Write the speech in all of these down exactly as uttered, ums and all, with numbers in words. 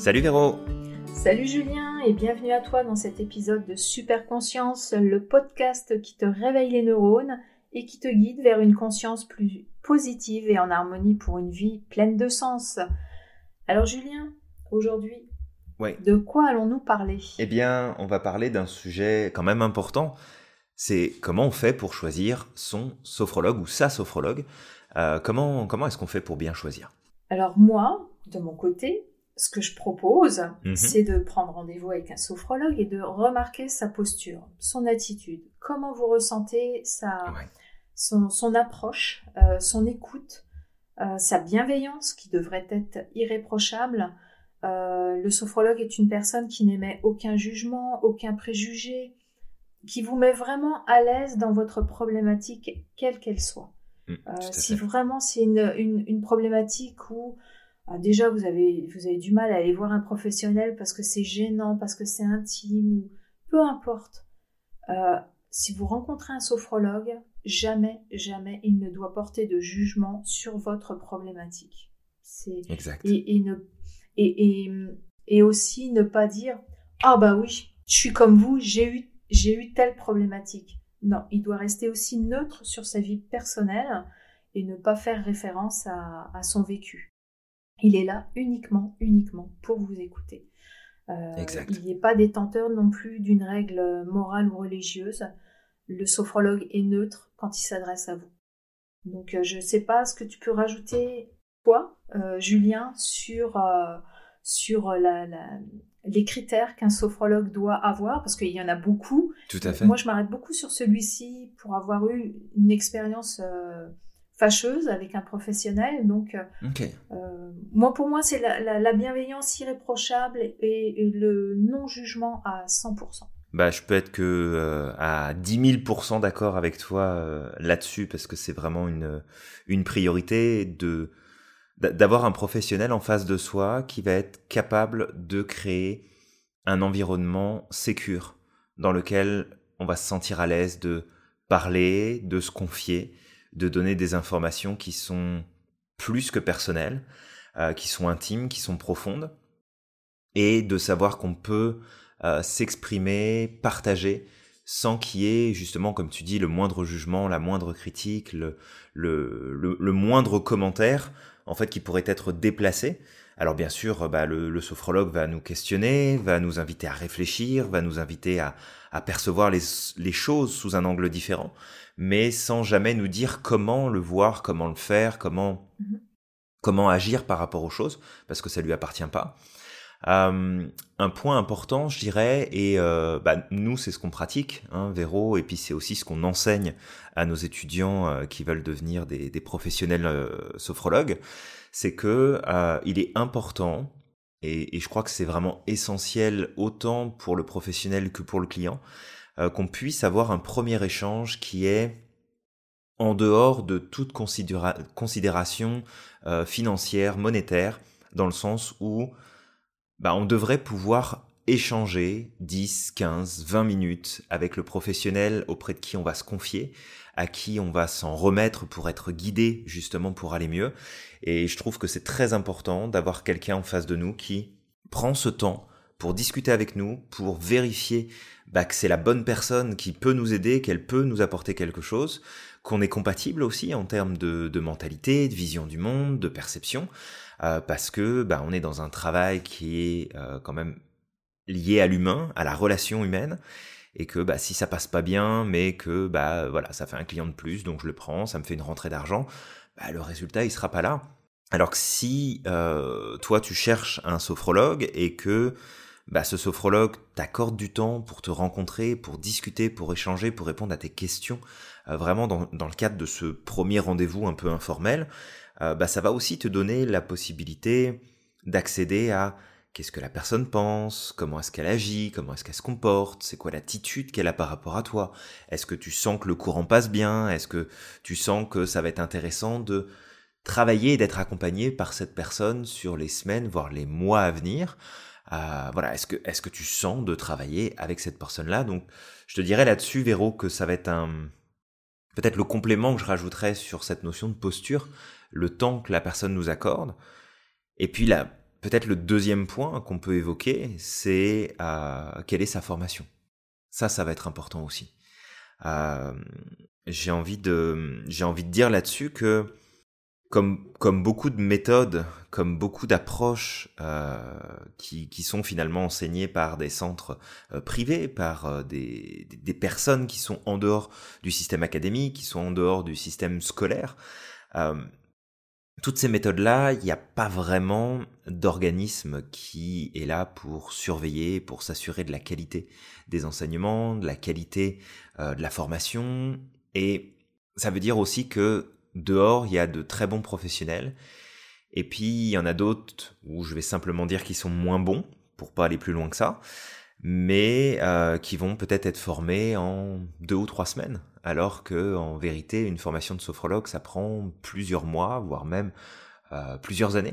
Salut Véro! Salut Julien et bienvenue à toi dans cet épisode de Super Conscience, le podcast qui te réveille les neurones et qui te guide vers une conscience plus positive et en harmonie pour une vie pleine de sens. Alors Julien, aujourd'hui, ouais. de quoi allons-nous parler? Eh bien, on va parler d'un sujet quand même important, c'est comment on fait pour choisir son sophrologue ou sa sophrologue. Euh, comment, comment est-ce qu'on fait pour bien choisir? Alors moi, de mon côté, ce que je propose, mmh. c'est de prendre rendez-vous avec un sophrologue et de remarquer sa posture, son attitude, comment vous ressentez sa, ouais. son, son approche, euh, son écoute, euh, sa bienveillance qui devrait être irréprochable. Euh, le sophrologue est une personne qui n'émet aucun jugement, aucun préjugé, qui vous met vraiment à l'aise dans votre problématique, quelle qu'elle soit. Mmh, euh, si vraiment c'est une, une, une problématique où déjà, vous avez, vous avez du mal à aller voir un professionnel parce que c'est gênant, parce que c'est intime, peu importe. Euh, si vous rencontrez un sophrologue, jamais, jamais, il ne doit porter de jugement sur votre problématique. C'est, exact. Et, et, ne, et, et, et aussi ne pas dire « Ah bah oui, je suis comme vous, j'ai eu, j'ai eu telle problématique. » Non, il doit rester aussi neutre sur sa vie personnelle et ne pas faire référence à, à son vécu. Il est là uniquement, uniquement pour vous écouter. Euh, exact. Il n'est pas détenteur non plus d'une règle morale ou religieuse. Le sophrologue est neutre quand il s'adresse à vous. Donc, euh, je ne sais pas ce que tu peux rajouter, toi, euh, Julien, sur, euh, sur la, la, les critères qu'un sophrologue doit avoir, parce qu'il y en a beaucoup. Tout à fait. Moi, je m'arrête beaucoup sur celui-ci pour avoir eu une expérience... Euh, fâcheuse avec un professionnel, donc okay. euh, moi pour moi c'est la, la, la bienveillance irréprochable et, et le non-jugement à cent pour cent. Bah, je peux être que euh, à dix mille pour cent d'accord avec toi euh, là-dessus, parce que c'est vraiment une, une priorité de, d'avoir un professionnel en face de soi qui va être capable de créer un environnement sécure dans lequel on va se sentir à l'aise de parler, de se confier, de donner des informations qui sont plus que personnelles, euh, qui sont intimes, qui sont profondes, et de savoir qu'on peut euh, s'exprimer, partager, sans qu'il y ait justement, comme tu dis, le moindre jugement, la moindre critique, le, le, le, le moindre commentaire, en fait, qui pourrait être déplacé. Alors bien sûr, bah, le, le sophrologue va nous questionner, va nous inviter à réfléchir, va nous inviter à, à percevoir les, les choses sous un angle différent, mais sans jamais nous dire comment le voir, comment le faire, comment, mmh. comment agir par rapport aux choses, parce que ça ne lui appartient pas. Euh, un point important, je dirais, et euh, bah, nous, c'est ce qu'on pratique, hein, Véro, et puis c'est aussi ce qu'on enseigne à nos étudiants euh, qui veulent devenir des, des professionnels euh, sophrologues, c'est que euh, il est important, et, et je crois que c'est vraiment essentiel autant pour le professionnel que pour le client, euh, qu'on puisse avoir un premier échange qui est en dehors de toute considéra- considération euh, financière, monétaire, dans le sens où bah, on devrait pouvoir échanger dix, quinze, vingt minutes avec le professionnel auprès de qui on va se confier, à qui on va s'en remettre pour être guidé, justement pour aller mieux. Et je trouve que c'est très important d'avoir quelqu'un en face de nous qui prend ce temps pour discuter avec nous, pour vérifier bah, que c'est la bonne personne qui peut nous aider, qu'elle peut nous apporter quelque chose, qu'on est compatible aussi en termes de, de mentalité, de vision du monde, de perception, euh, parce que bah, on est dans un travail qui est euh, quand même lié à l'humain, à la relation humaine, et que bah, si ça passe pas bien, mais que bah, voilà, ça fait un client de plus, donc je le prends, ça me fait une rentrée d'argent, bah, le résultat il sera pas là. Alors que si euh, toi tu cherches un sophrologue et que bah, ce sophrologue t'accorde du temps pour te rencontrer, pour discuter, pour échanger, pour répondre à tes questions, euh, vraiment dans, dans le cadre de ce premier rendez-vous un peu informel, euh, bah, ça va aussi te donner la possibilité d'accéder à qu'est-ce que la personne pense, comment est-ce qu'elle agit, comment est-ce qu'elle se comporte, c'est quoi l'attitude qu'elle a par rapport à toi, est-ce que tu sens que le courant passe bien, est-ce que tu sens que ça va être intéressant de travailler et d'être accompagné par cette personne sur les semaines, voire les mois à venir. Euh, voilà, est-ce que, est-ce que tu sens de travailler avec cette personne-là? Donc, je te dirais là-dessus, Véro, que ça va être un, peut-être le complément que je rajouterais sur cette notion de posture, le temps que la personne nous accorde. Et puis, la Peut-être le deuxième point qu'on peut évoquer, c'est euh, quelle est sa formation. Ça, ça va être important aussi. Euh, j'ai envie de, j'ai envie de dire là-dessus que, comme, comme beaucoup de méthodes, comme beaucoup d'approches euh, qui, qui sont finalement enseignées par des centres euh, privés, par euh, des, des personnes qui sont en dehors du système académique, qui sont en dehors du système scolaire, euh, toutes ces méthodes-là, il n'y a pas vraiment d'organisme qui est là pour surveiller, pour s'assurer de la qualité des enseignements, de la qualité euh, de la formation. Et ça veut dire aussi que dehors, il y a de très bons professionnels. Et puis, il y en a d'autres où je vais simplement dire qu'ils sont moins bons, pour pas aller plus loin que ça, mais euh, qui vont peut-être être formés en deux ou trois semaines. Alors que, en vérité, une formation de sophrologue, ça prend plusieurs mois, voire même euh, plusieurs années,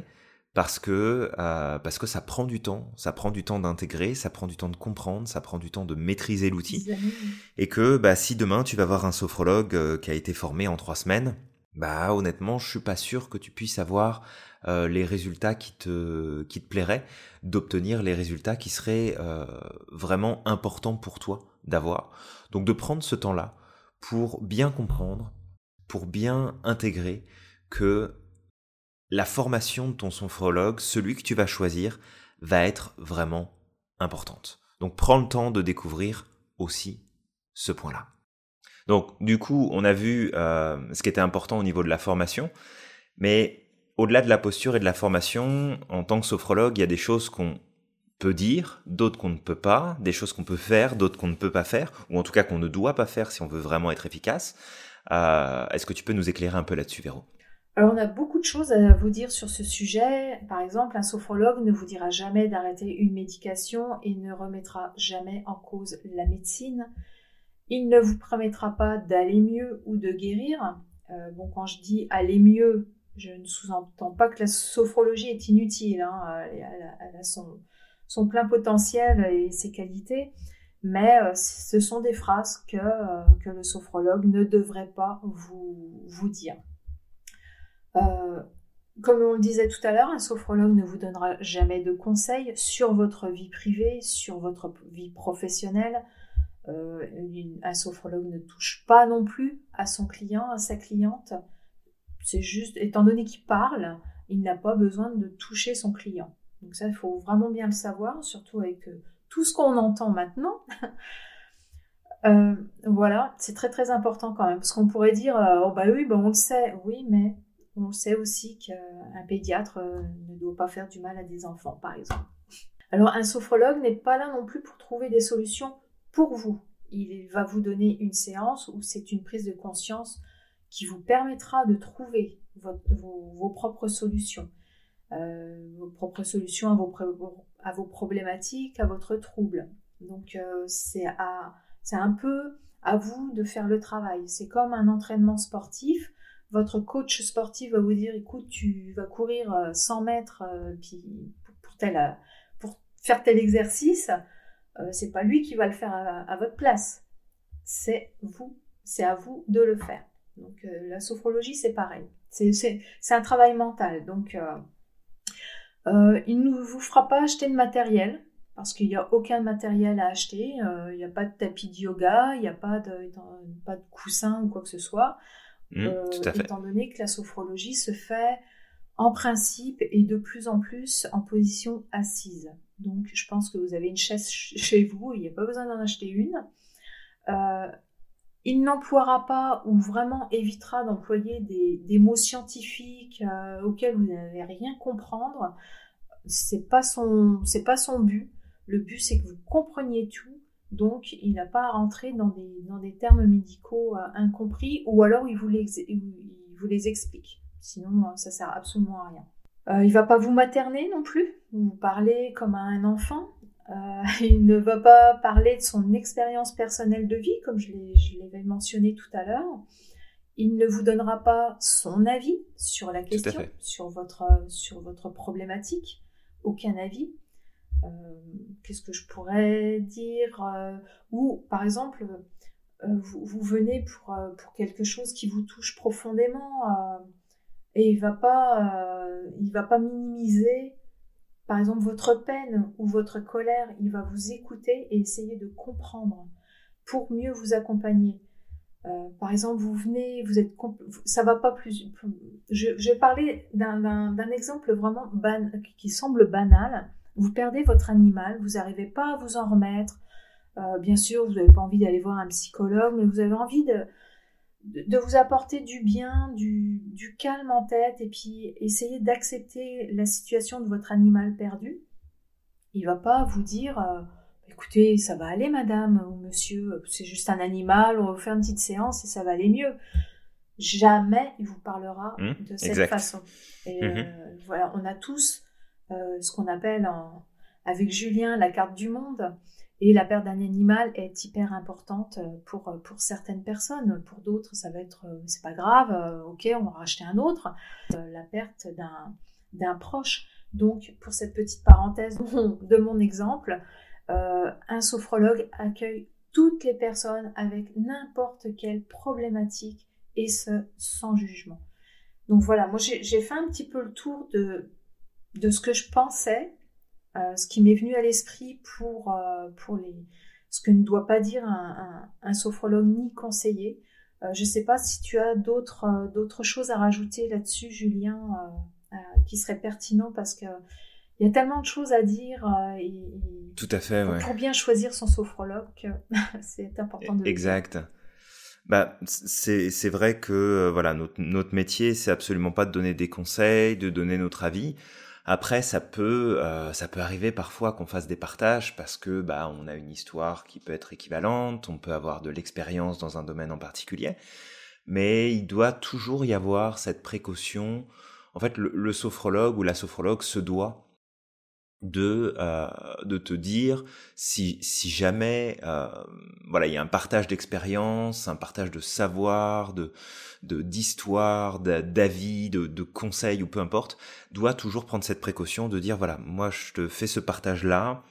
parce que euh, parce que ça prend du temps, ça prend du temps d'intégrer, ça prend du temps de comprendre, ça prend du temps de maîtriser l'outil, et que bah si demain tu vas voir un sophrologue euh, qui a été formé en trois semaines, bah honnêtement, je suis pas sûr que tu puisses avoir euh, les résultats qui te qui te plairaient, d'obtenir les résultats qui seraient euh, vraiment importants pour toi d'avoir. Donc de prendre ce temps-là pour bien comprendre, pour bien intégrer que la formation de ton sophrologue, celui que tu vas choisir, va être vraiment importante. Donc prends le temps de découvrir aussi ce point-là. Donc du coup, on a vu euh, ce qui était important au niveau de la formation, mais au-delà de la posture et de la formation, en tant que sophrologue, il y a des choses qu'on peut dire, d'autres qu'on ne peut pas, des choses qu'on peut faire, d'autres qu'on ne peut pas faire, ou en tout cas qu'on ne doit pas faire si on veut vraiment être efficace. Euh, est-ce que tu peux nous éclairer un peu là-dessus, Véro ? Alors, on a beaucoup de choses à vous dire sur ce sujet. Par exemple, un sophrologue ne vous dira jamais d'arrêter une médication et ne remettra jamais en cause la médecine. Il ne vous permettra pas d'aller mieux ou de guérir. Euh, bon, quand je dis « aller mieux », je ne sous-entends pas que la sophrologie est inutile. Hein. Elle a, elle a son... son plein potentiel et ses qualités, mais ce sont des phrases que, que le sophrologue ne devrait pas vous, vous dire. Euh, comme on le disait tout à l'heure, un sophrologue ne vous donnera jamais de conseils sur votre vie privée, sur votre vie professionnelle. Euh, un sophrologue ne touche pas non plus à son client, à sa cliente. C'est juste, étant donné qu'il parle, il n'a pas besoin de toucher son client. Donc ça, il faut vraiment bien le savoir, surtout avec euh, tout ce qu'on entend maintenant. euh, voilà, c'est très très important quand même, parce qu'on pourrait dire, euh, oh bah oui, bah on le sait, oui, mais on sait aussi qu'un pédiatre euh, ne doit pas faire du mal à des enfants, par exemple. Alors un sophrologue n'est pas là non plus pour trouver des solutions pour vous. Il va vous donner une séance où c'est une prise de conscience qui vous permettra de trouver votre, vos, vos propres solutions. Euh, vos propres solutions à vos, à vos problématiques, à votre trouble. Donc euh, c'est, à, c'est un peu à vous de faire le travail. C'est comme un entraînement sportif. Votre coach sportif va vous dire, écoute, tu vas courir cent mètres euh, puis pour, tel, pour faire tel exercice. Euh, c'est pas lui qui va le faire à, à votre place. C'est vous. C'est à vous de le faire. Donc euh, la sophrologie, c'est pareil. C'est, c'est, c'est un travail mental. Donc euh, Euh, il ne vous fera pas acheter de matériel, parce qu'il n'y a aucun matériel à acheter. Euh, il n'y a pas de tapis de yoga, il n'y a pas de, pas de coussin ou quoi que ce soit. Mmh, euh, tout à fait. Étant donné que la sophrologie se fait en principe et de plus en plus en position assise. Donc je pense que vous avez une chaise chez vous, il n'y a pas besoin d'en acheter une. Euh, il n'emploiera pas ou vraiment évitera d'employer des, des mots scientifiques euh, auxquels vous n'allez rien comprendre. C'est pas son, c'est pas son but. Le but, c'est que vous compreniez tout. Donc, il n'a pas à rentrer dans des, dans des termes médicaux euh, incompris, ou alors il vous les, il vous les explique. Sinon, euh, ça sert absolument à rien. Euh, il va pas vous materner non plus. Vous parlez comme à un enfant. Euh, il ne va pas parler de son expérience personnelle de vie, comme je, l'ai, je l'avais mentionné tout à l'heure. Il ne vous donnera pas son avis sur la question, sur votre, sur votre problématique. Aucun avis. Euh, qu'est-ce que je pourrais dire ? euh, Ou, par exemple, euh, vous, vous venez pour, euh, pour quelque chose qui vous touche profondément euh, et il ne va pas, euh, il va pas minimiser Par exemple, votre peine ou votre colère, il va vous écouter et essayer de comprendre pour mieux vous accompagner. Euh, par exemple, vous venez, vous êtes, compl- ça va pas plus. plus je, je vais parler d'un, d'un, d'un exemple vraiment ban- qui semble banal. Vous perdez votre animal, vous n'arrivez pas à vous en remettre. Euh, bien sûr, vous n'avez pas envie d'aller voir un psychologue, mais vous avez envie de, de, de vous apporter du bien, du, du calme en tête, et puis essayer d'accepter la situation de votre animal perdu. Il ne va pas vous dire euh, « Écoutez, ça va aller madame ou monsieur, c'est juste un animal, on va vous faire une petite séance et ça va aller mieux ». Jamais il vous parlera mmh, de cette exact. façon. Et mmh. euh, voilà, on a tous... Euh, ce qu'on appelle en, avec Julien la carte du monde, et la perte d'un animal est hyper importante pour, pour certaines personnes. Pour d'autres ça va être euh, c'est pas grave, euh, ok on va racheter un autre, euh, la perte d'un, d'un proche. Donc pour cette petite parenthèse de mon exemple, euh, un sophrologue accueille toutes les personnes avec n'importe quelle problématique, et ce sans jugement. Donc voilà, moi j'ai, j'ai fait un petit peu le tour de de ce que je pensais, euh, ce qui m'est venu à l'esprit pour, euh, pour les, ce que ne doit pas dire un, un, un sophrologue ni conseiller. Euh, je ne sais pas si tu as d'autres, euh, d'autres choses à rajouter là-dessus, Julien, euh, euh, qui serait pertinent, parce qu'il y a tellement de choses à dire. Euh, et, et Tout à fait, ouais. Pour bien choisir son sophrologue, c'est important de le dire. Exact. Bah, c'est, c'est vrai que euh, voilà, notre, notre métier, c'est absolument pas de donner des conseils, de donner notre avis. Après, ça peut, euh, ça peut arriver parfois qu'on fasse des partages, parce que bah, on a une histoire qui peut être équivalente, on peut avoir de l'expérience dans un domaine en particulier, mais il doit toujours y avoir cette précaution. En fait, le, le sophrologue ou la sophrologue se doit de euh, de te dire si si jamais euh, voilà, il y a un partage d'expérience, un partage de savoir, de de d'histoire, de, d'avis, de de conseils ou peu importe, doit toujours prendre cette précaution de dire voilà, moi je te fais ce partage là,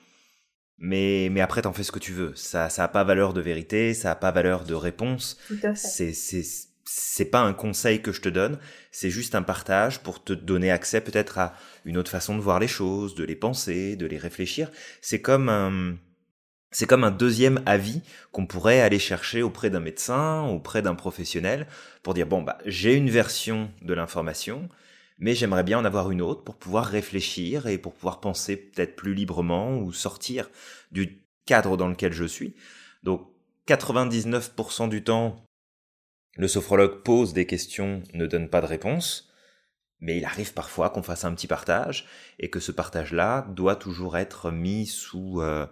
mais mais après t'en fais ce que tu veux. Ça ça a pas valeur de vérité, ça a pas valeur de réponse. Tout à fait. C'est c'est c'est pas un conseil que je te donne, c'est juste un partage pour te donner accès peut-être à une autre façon de voir les choses, de les penser, de les réfléchir. C'est comme un, c'est comme un deuxième avis qu'on pourrait aller chercher auprès d'un médecin, auprès d'un professionnel, pour dire bon bah j'ai une version de l'information, mais j'aimerais bien en avoir une autre pour pouvoir réfléchir et pour pouvoir penser peut-être plus librement ou sortir du cadre dans lequel je suis. Donc quatre-vingt-dix-neuf pour cent du temps, le sophrologue pose des questions, ne donne pas de réponse, mais il arrive parfois qu'on fasse un petit partage, et que ce partage-là doit toujours être mis sous euh,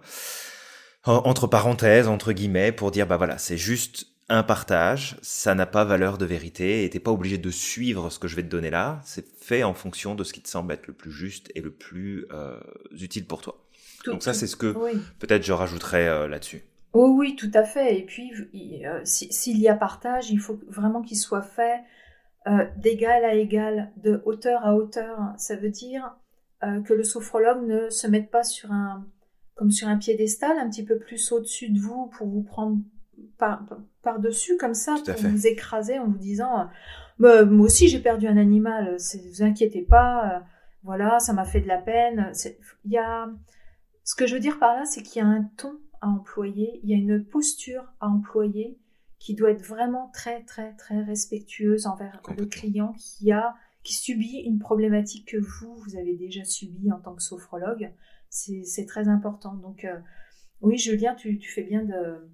entre parenthèses, entre guillemets, pour dire bah voilà, c'est juste un partage, ça n'a pas valeur de vérité, et t'es pas obligé de suivre ce que je vais te donner là, c'est fait en fonction de ce qui te semble être le plus juste et le plus euh, utile pour toi. Tout Donc tout. Ça, c'est ce que oui. peut-être je rajouterais euh, là-dessus. Oh oui, tout à fait. Et puis, il, euh, si, s'il y a partage, il faut vraiment qu'il soit fait euh, d'égal à égal, de hauteur à hauteur. Ça veut dire euh, que le sophrologue ne se mette pas sur un, comme sur un piédestal, un petit peu plus au-dessus de vous pour vous prendre par, par-dessus, comme ça, pour fait. vous écraser en vous disant bah, « Moi aussi, j'ai perdu un animal, ne vous inquiétez pas, euh, voilà, ça m'a fait de la peine. » y a... Ce que je veux dire par là, c'est qu'il y a un ton à employer, il y a une posture à employer qui doit être vraiment très très très respectueuse envers le client qui a qui subit une problématique que vous vous avez déjà subie en tant que sophrologue. C'est, c'est très important. Donc euh, oui, Julien, tu, tu fais bien de,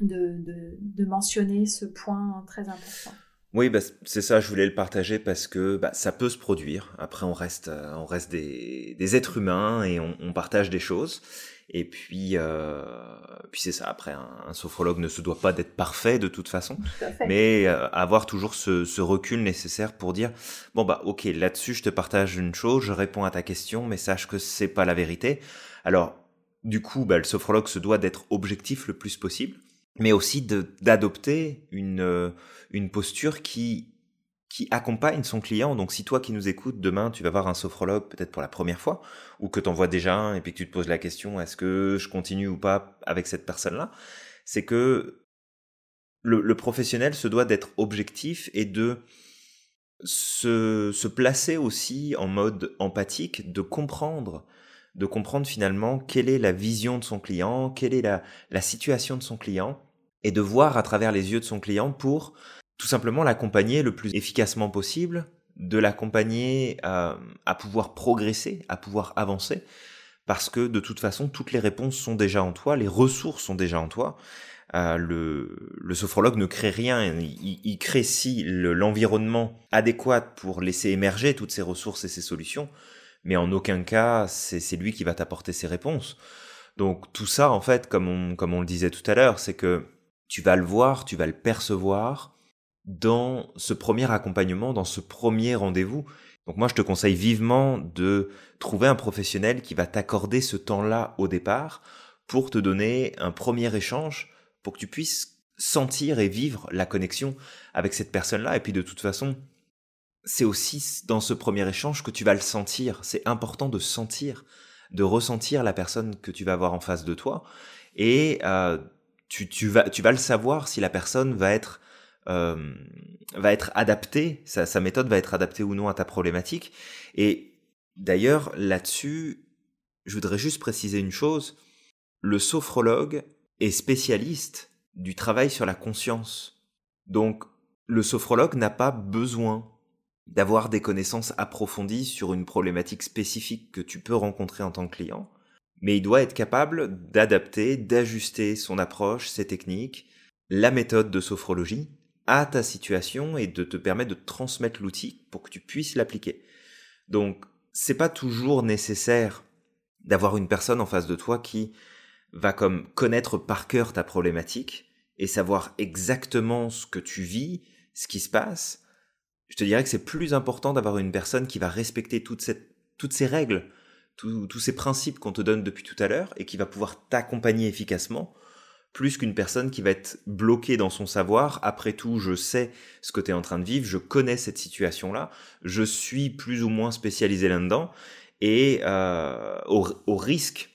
de, de, de mentionner ce point très important. Oui, bah, c'est ça, je voulais le partager parce que bah, ça peut se produire. Après, on reste, on reste des, des êtres humains et on, on partage des choses. Et puis, euh, puis c'est ça, après, un, un sophrologue ne se doit pas d'être parfait de toute façon, mais euh, avoir toujours ce, ce recul nécessaire pour dire « Bon, bah ok, là-dessus, je te partage une chose, je réponds à ta question, mais sache que c'est pas la vérité. » Alors, du coup, bah, le sophrologue se doit d'être objectif le plus possible, mais aussi de, d'adopter une, une posture qui, qui accompagne son client. Donc, si toi qui nous écoutes, demain, tu vas voir un sophrologue peut-être pour la première fois, ou que t'en vois déjà un, et puis que tu te poses la question, est-ce que je continue ou pas avec cette personne-là ? C'est que le, le professionnel se doit d'être objectif et de se, se placer aussi en mode empathique, de comprendre, de comprendre finalement quelle est la vision de son client, quelle est la, la situation de son client, et de voir à travers les yeux de son client pour tout simplement l'accompagner le plus efficacement possible, de l'accompagner à, à pouvoir progresser, à pouvoir avancer, parce que de toute façon, toutes les réponses sont déjà en toi, les ressources sont déjà en toi. Euh, le, le sophrologue ne crée rien, il, il crée si le, l'environnement adéquat pour laisser émerger toutes ces ressources et ces solutions, mais en aucun cas, c'est, c'est lui qui va t'apporter ces réponses. Donc tout ça, en fait, comme on, comme on le disait tout à l'heure, c'est que tu vas le voir, tu vas le percevoir dans ce premier accompagnement, dans ce premier rendez-vous. Donc moi, je te conseille vivement de trouver un professionnel qui va t'accorder ce temps-là au départ pour te donner un premier échange, pour que tu puisses sentir et vivre la connexion avec cette personne-là. Et puis de toute façon, c'est aussi dans ce premier échange que tu vas le sentir. C'est important de sentir, de ressentir la personne que tu vas avoir en face de toi. Et euh, tu, tu, vas, tu vas le savoir si la personne va être... Euh, va être adaptée, sa, sa méthode va être adaptée ou non à ta problématique. Et d'ailleurs, là-dessus, je voudrais juste préciser une chose. Le sophrologue est spécialiste du travail sur la conscience. Donc, le sophrologue n'a pas besoin d'avoir des connaissances approfondies sur une problématique spécifique que tu peux rencontrer en tant que client, mais il doit être capable d'adapter, d'ajuster son approche, ses techniques, la méthode de sophrologie à ta situation et de te permettre de te transmettre l'outil pour que tu puisses l'appliquer. Donc, c'est pas toujours nécessaire d'avoir une personne en face de toi qui va comme connaître par cœur ta problématique et savoir exactement ce que tu vis, ce qui se passe. Je te dirais que c'est plus important d'avoir une personne qui va respecter toute cette, toutes ces règles, tout, tous ces principes qu'on te donne depuis tout à l'heure et qui va pouvoir t'accompagner efficacement, plus qu'une personne qui va être bloquée dans son savoir. Après tout, je sais ce que tu es en train de vivre, je connais cette situation-là, je suis plus ou moins spécialisé là-dedans, et euh, au, au risque,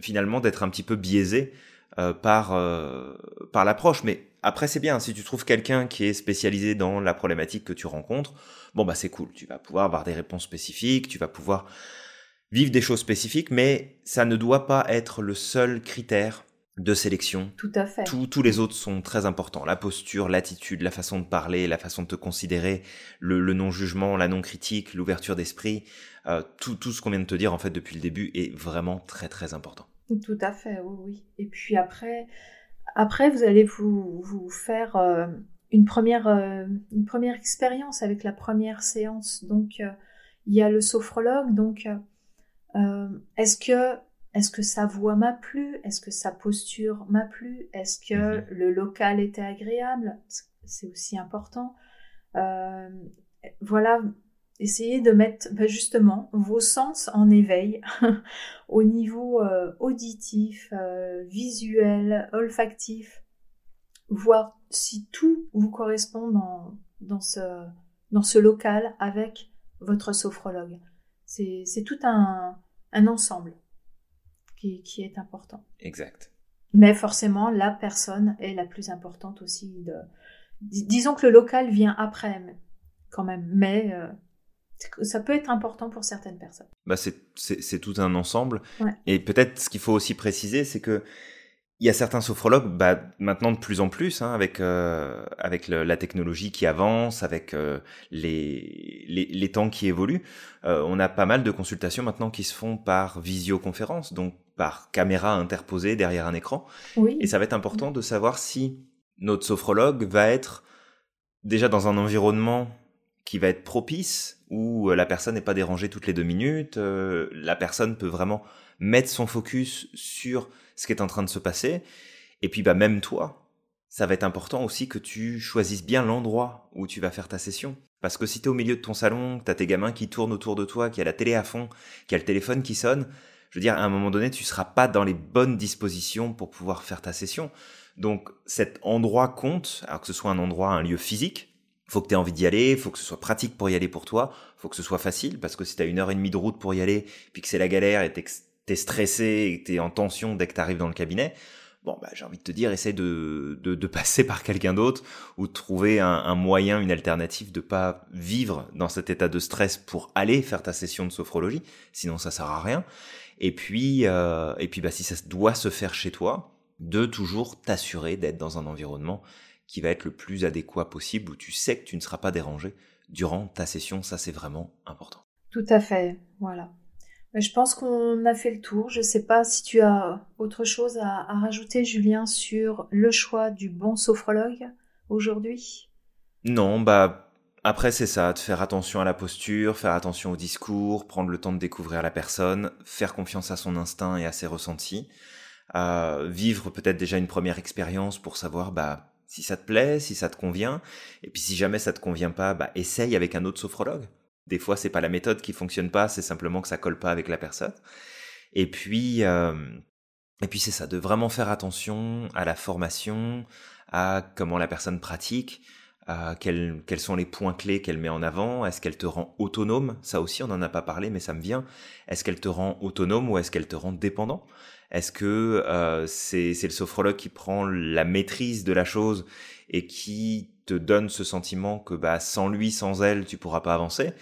finalement, d'être un petit peu biaisé euh, par, euh, par l'approche. Mais après, c'est bien, si tu trouves quelqu'un qui est spécialisé dans la problématique que tu rencontres, bon bah c'est cool, tu vas pouvoir avoir des réponses spécifiques, tu vas pouvoir vivre des choses spécifiques, mais ça ne doit pas être le seul critère de sélection. Tout à fait. Tout, tous les autres sont très importants. La posture, l'attitude, la façon de parler, la façon de te considérer, le, le non-jugement, la non-critique, l'ouverture d'esprit, euh, tout, tout ce qu'on vient de te dire en fait depuis le début est vraiment très très important. Tout à fait, oui, oui. Et puis après, après vous allez vous, vous faire euh, une, première, euh, une première expérience avec la première séance. Donc euh, il y a le sophrologue, donc euh, est-ce que Est-ce que sa voix m'a plu? Est-ce que sa posture m'a plu? Est-ce que le local était agréable? C'est aussi important. Euh, voilà, essayez de mettre ben justement vos sens en éveil au niveau euh, auditif, euh, visuel, olfactif, voir si tout vous correspond dans, dans, ce, dans ce local avec votre sophrologue. C'est, c'est tout un, un ensemble. Qui, qui est important. Exact. Mais forcément, la personne est la plus importante aussi. De... Dis- disons que le local vient après, mais, quand même, mais euh, ça peut être important pour certaines personnes. Bah c'est, c'est, c'est tout un ensemble. Ouais. Et peut-être ce qu'il faut aussi préciser, c'est qu'il y a certains sophrologues, bah, maintenant de plus en plus, hein, avec, euh, avec le, la technologie qui avance, avec euh, les, les, les temps qui évoluent, euh, on a pas mal de consultations maintenant qui se font par visioconférence, donc par caméra interposée derrière un écran. Oui. Et ça va être important de savoir si notre sophrologue va être déjà dans un environnement qui va être propice, où la personne n'est pas dérangée toutes les deux minutes, euh, la personne peut vraiment mettre son focus sur ce qui est en train de se passer. Et puis bah, même toi, ça va être important aussi que tu choisisses bien l'endroit où tu vas faire ta session. Parce que si tu es au milieu de ton salon, que tu as tes gamins qui tournent autour de toi, qu'il y a la télé à fond, qu'il y a le téléphone qui sonne, je veux dire, à un moment donné, tu ne seras pas dans les bonnes dispositions pour pouvoir faire ta session. Donc, cet endroit compte, alors que ce soit un endroit, un lieu physique. Il faut que tu aies envie d'y aller, il faut que ce soit pratique pour y aller pour toi, il faut que ce soit facile, parce que si tu as une heure et demie de route pour y aller, puis que c'est la galère et que tu es stressé et que tu es en tension dès que tu arrives dans le cabinet, Bon, bah, j'ai envie de te dire, essaie de, de, de passer par quelqu'un d'autre ou de trouver un, un moyen, une alternative de pas vivre dans cet état de stress pour aller faire ta session de sophrologie. Sinon, ça sert à rien. Et puis, euh, et puis bah, si ça doit se faire chez toi, de toujours t'assurer d'être dans un environnement qui va être le plus adéquat possible, où tu sais que tu ne seras pas dérangé durant ta session. Ça, c'est vraiment important. Tout à fait, voilà. Je pense qu'on a fait le tour. Je ne sais pas si tu as autre chose à, à rajouter, Julien, sur le choix du bon sophrologue aujourd'hui. Non, bah après c'est ça, de faire attention à la posture, faire attention au discours, prendre le temps de découvrir la personne, faire confiance à son instinct et à ses ressentis, euh, vivre peut-être déjà une première expérience pour savoir bah si ça te plaît, si ça te convient, et puis si jamais ça te convient pas, bah essaye avec un autre sophrologue. Des fois, c'est pas la méthode qui fonctionne pas, c'est simplement que ça colle pas avec la personne. Et puis, euh, et puis c'est ça, de vraiment faire attention à la formation, à comment la personne pratique, à quels, quels sont les points clés qu'elle met en avant. Est-ce qu'elle te rend autonome? Ça aussi, on en a pas parlé, mais ça me vient. Est-ce qu'elle te rend autonome ou est-ce qu'elle te rend dépendant? Est-ce que euh, c'est, c'est le sophrologue qui prend la maîtrise de la chose et qui te donne ce sentiment que bah, sans lui, sans elle, tu pourras pas avancer?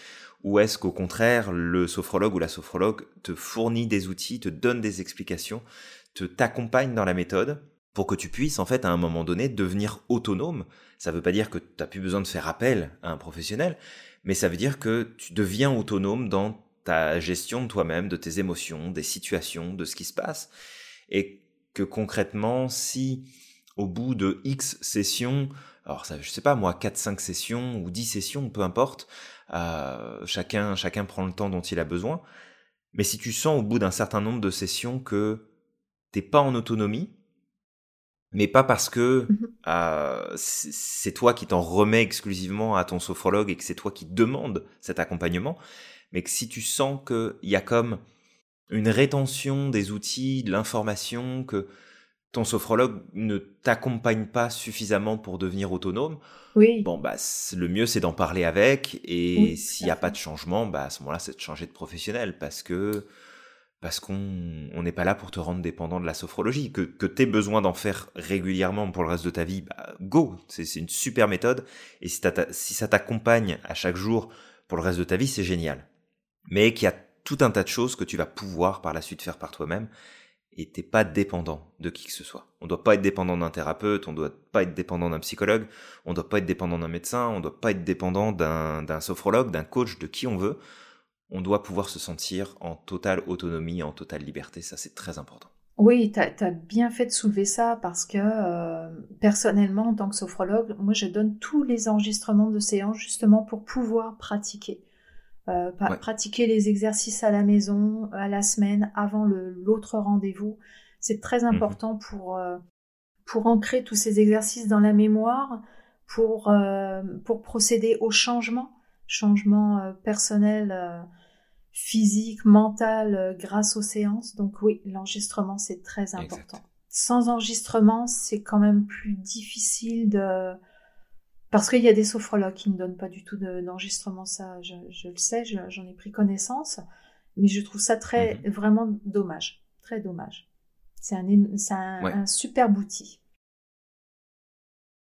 Ou est-ce qu'au contraire, le sophrologue ou la sophrologue te fournit des outils, te donne des explications, te t'accompagne dans la méthode pour que tu puisses, en fait, à un moment donné, devenir autonome? Ça veut pas dire que t'as plus besoin de faire appel à un professionnel, mais ça veut dire que tu deviens autonome dans ta gestion de toi-même, de tes émotions, des situations, de ce qui se passe. Et que concrètement, si au bout de X sessions, alors ça, je sais pas moi, quatre cinq sessions ou dix sessions, peu importe, euh, chacun, chacun prend le temps dont il a besoin, mais si tu sens au bout d'un certain nombre de sessions que t'es pas en autonomie, mais pas parce que euh, c'est toi qui t'en remets exclusivement à ton sophrologue et que c'est toi qui demande cet accompagnement, mais que si tu sens qu'il y a comme une rétention des outils, de l'information, que ton sophrologue ne t'accompagne pas suffisamment pour devenir autonome, oui. Bon, bah, le mieux, c'est d'en parler avec. Et oui, s'il n'y a pas de changement, bah, à ce moment-là, c'est de changer de professionnel parce que parce qu'on on n'est pas là pour te rendre dépendant de la sophrologie. Que, que tu aies besoin d'en faire régulièrement pour le reste de ta vie, bah, go, c'est, c'est une super méthode. Et si, si ça t'accompagne à chaque jour pour le reste de ta vie, c'est génial. Mais qu'il y a tout un tas de choses que tu vas pouvoir par la suite faire par toi-même. Et t'es pas dépendant de qui que ce soit. On doit pas être dépendant d'un thérapeute, on doit pas être dépendant d'un psychologue, on doit pas être dépendant d'un médecin, on doit pas être dépendant d'un, d'un sophrologue, d'un coach, de qui on veut. On doit pouvoir se sentir en totale autonomie, en totale liberté, ça c'est très important. Oui, t'as, t'as bien fait de soulever ça parce que euh, personnellement, en tant que sophrologue, moi je donne tous les enregistrements de séances justement pour pouvoir pratiquer. Euh, pa- ouais. Pratiquer les exercices à la maison, à la semaine, avant le, l'autre rendez-vous. C'est très important mmh. pour, euh, pour ancrer tous ces exercices dans la mémoire, pour, euh, pour procéder au changement, changement euh, personnel, euh, physique, mental, euh, grâce aux séances. Donc oui, l'enregistrement, c'est très important. Exact. Sans enregistrement, c'est quand même plus difficile de... Parce qu'il y a des sophrologues qui ne donnent pas du tout de, d'enregistrement, ça je, je le sais, je, j'en ai pris connaissance, mais je trouve ça très, mmh. vraiment dommage, très dommage. C'est un, c'est un, ouais. un superbe outil.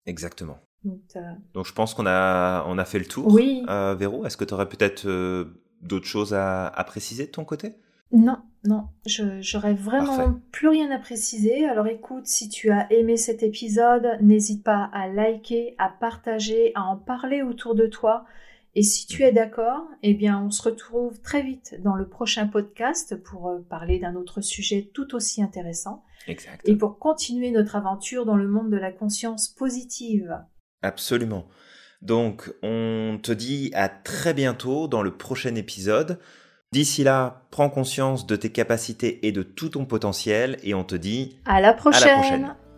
Exactement. Donc, euh... Donc je pense qu'on a, on a fait le tour, oui. euh, Véro. Est-ce que tu aurais peut-être euh, d'autres choses à, à préciser de ton côté ? Non, non, je, j'aurais vraiment Parfait. Plus rien à préciser. Alors écoute, si tu as aimé cet épisode, n'hésite pas à liker, à partager, à en parler autour de toi. Et si tu es d'accord, eh bien on se retrouve très vite dans le prochain podcast pour parler d'un autre sujet tout aussi intéressant. Exact. Et pour continuer notre aventure dans le monde de la conscience positive. Absolument. Donc on te dit à très bientôt dans le prochain épisode. D'ici là, prends conscience de tes capacités et de tout ton potentiel et on te dit à la prochaine. À la prochaine.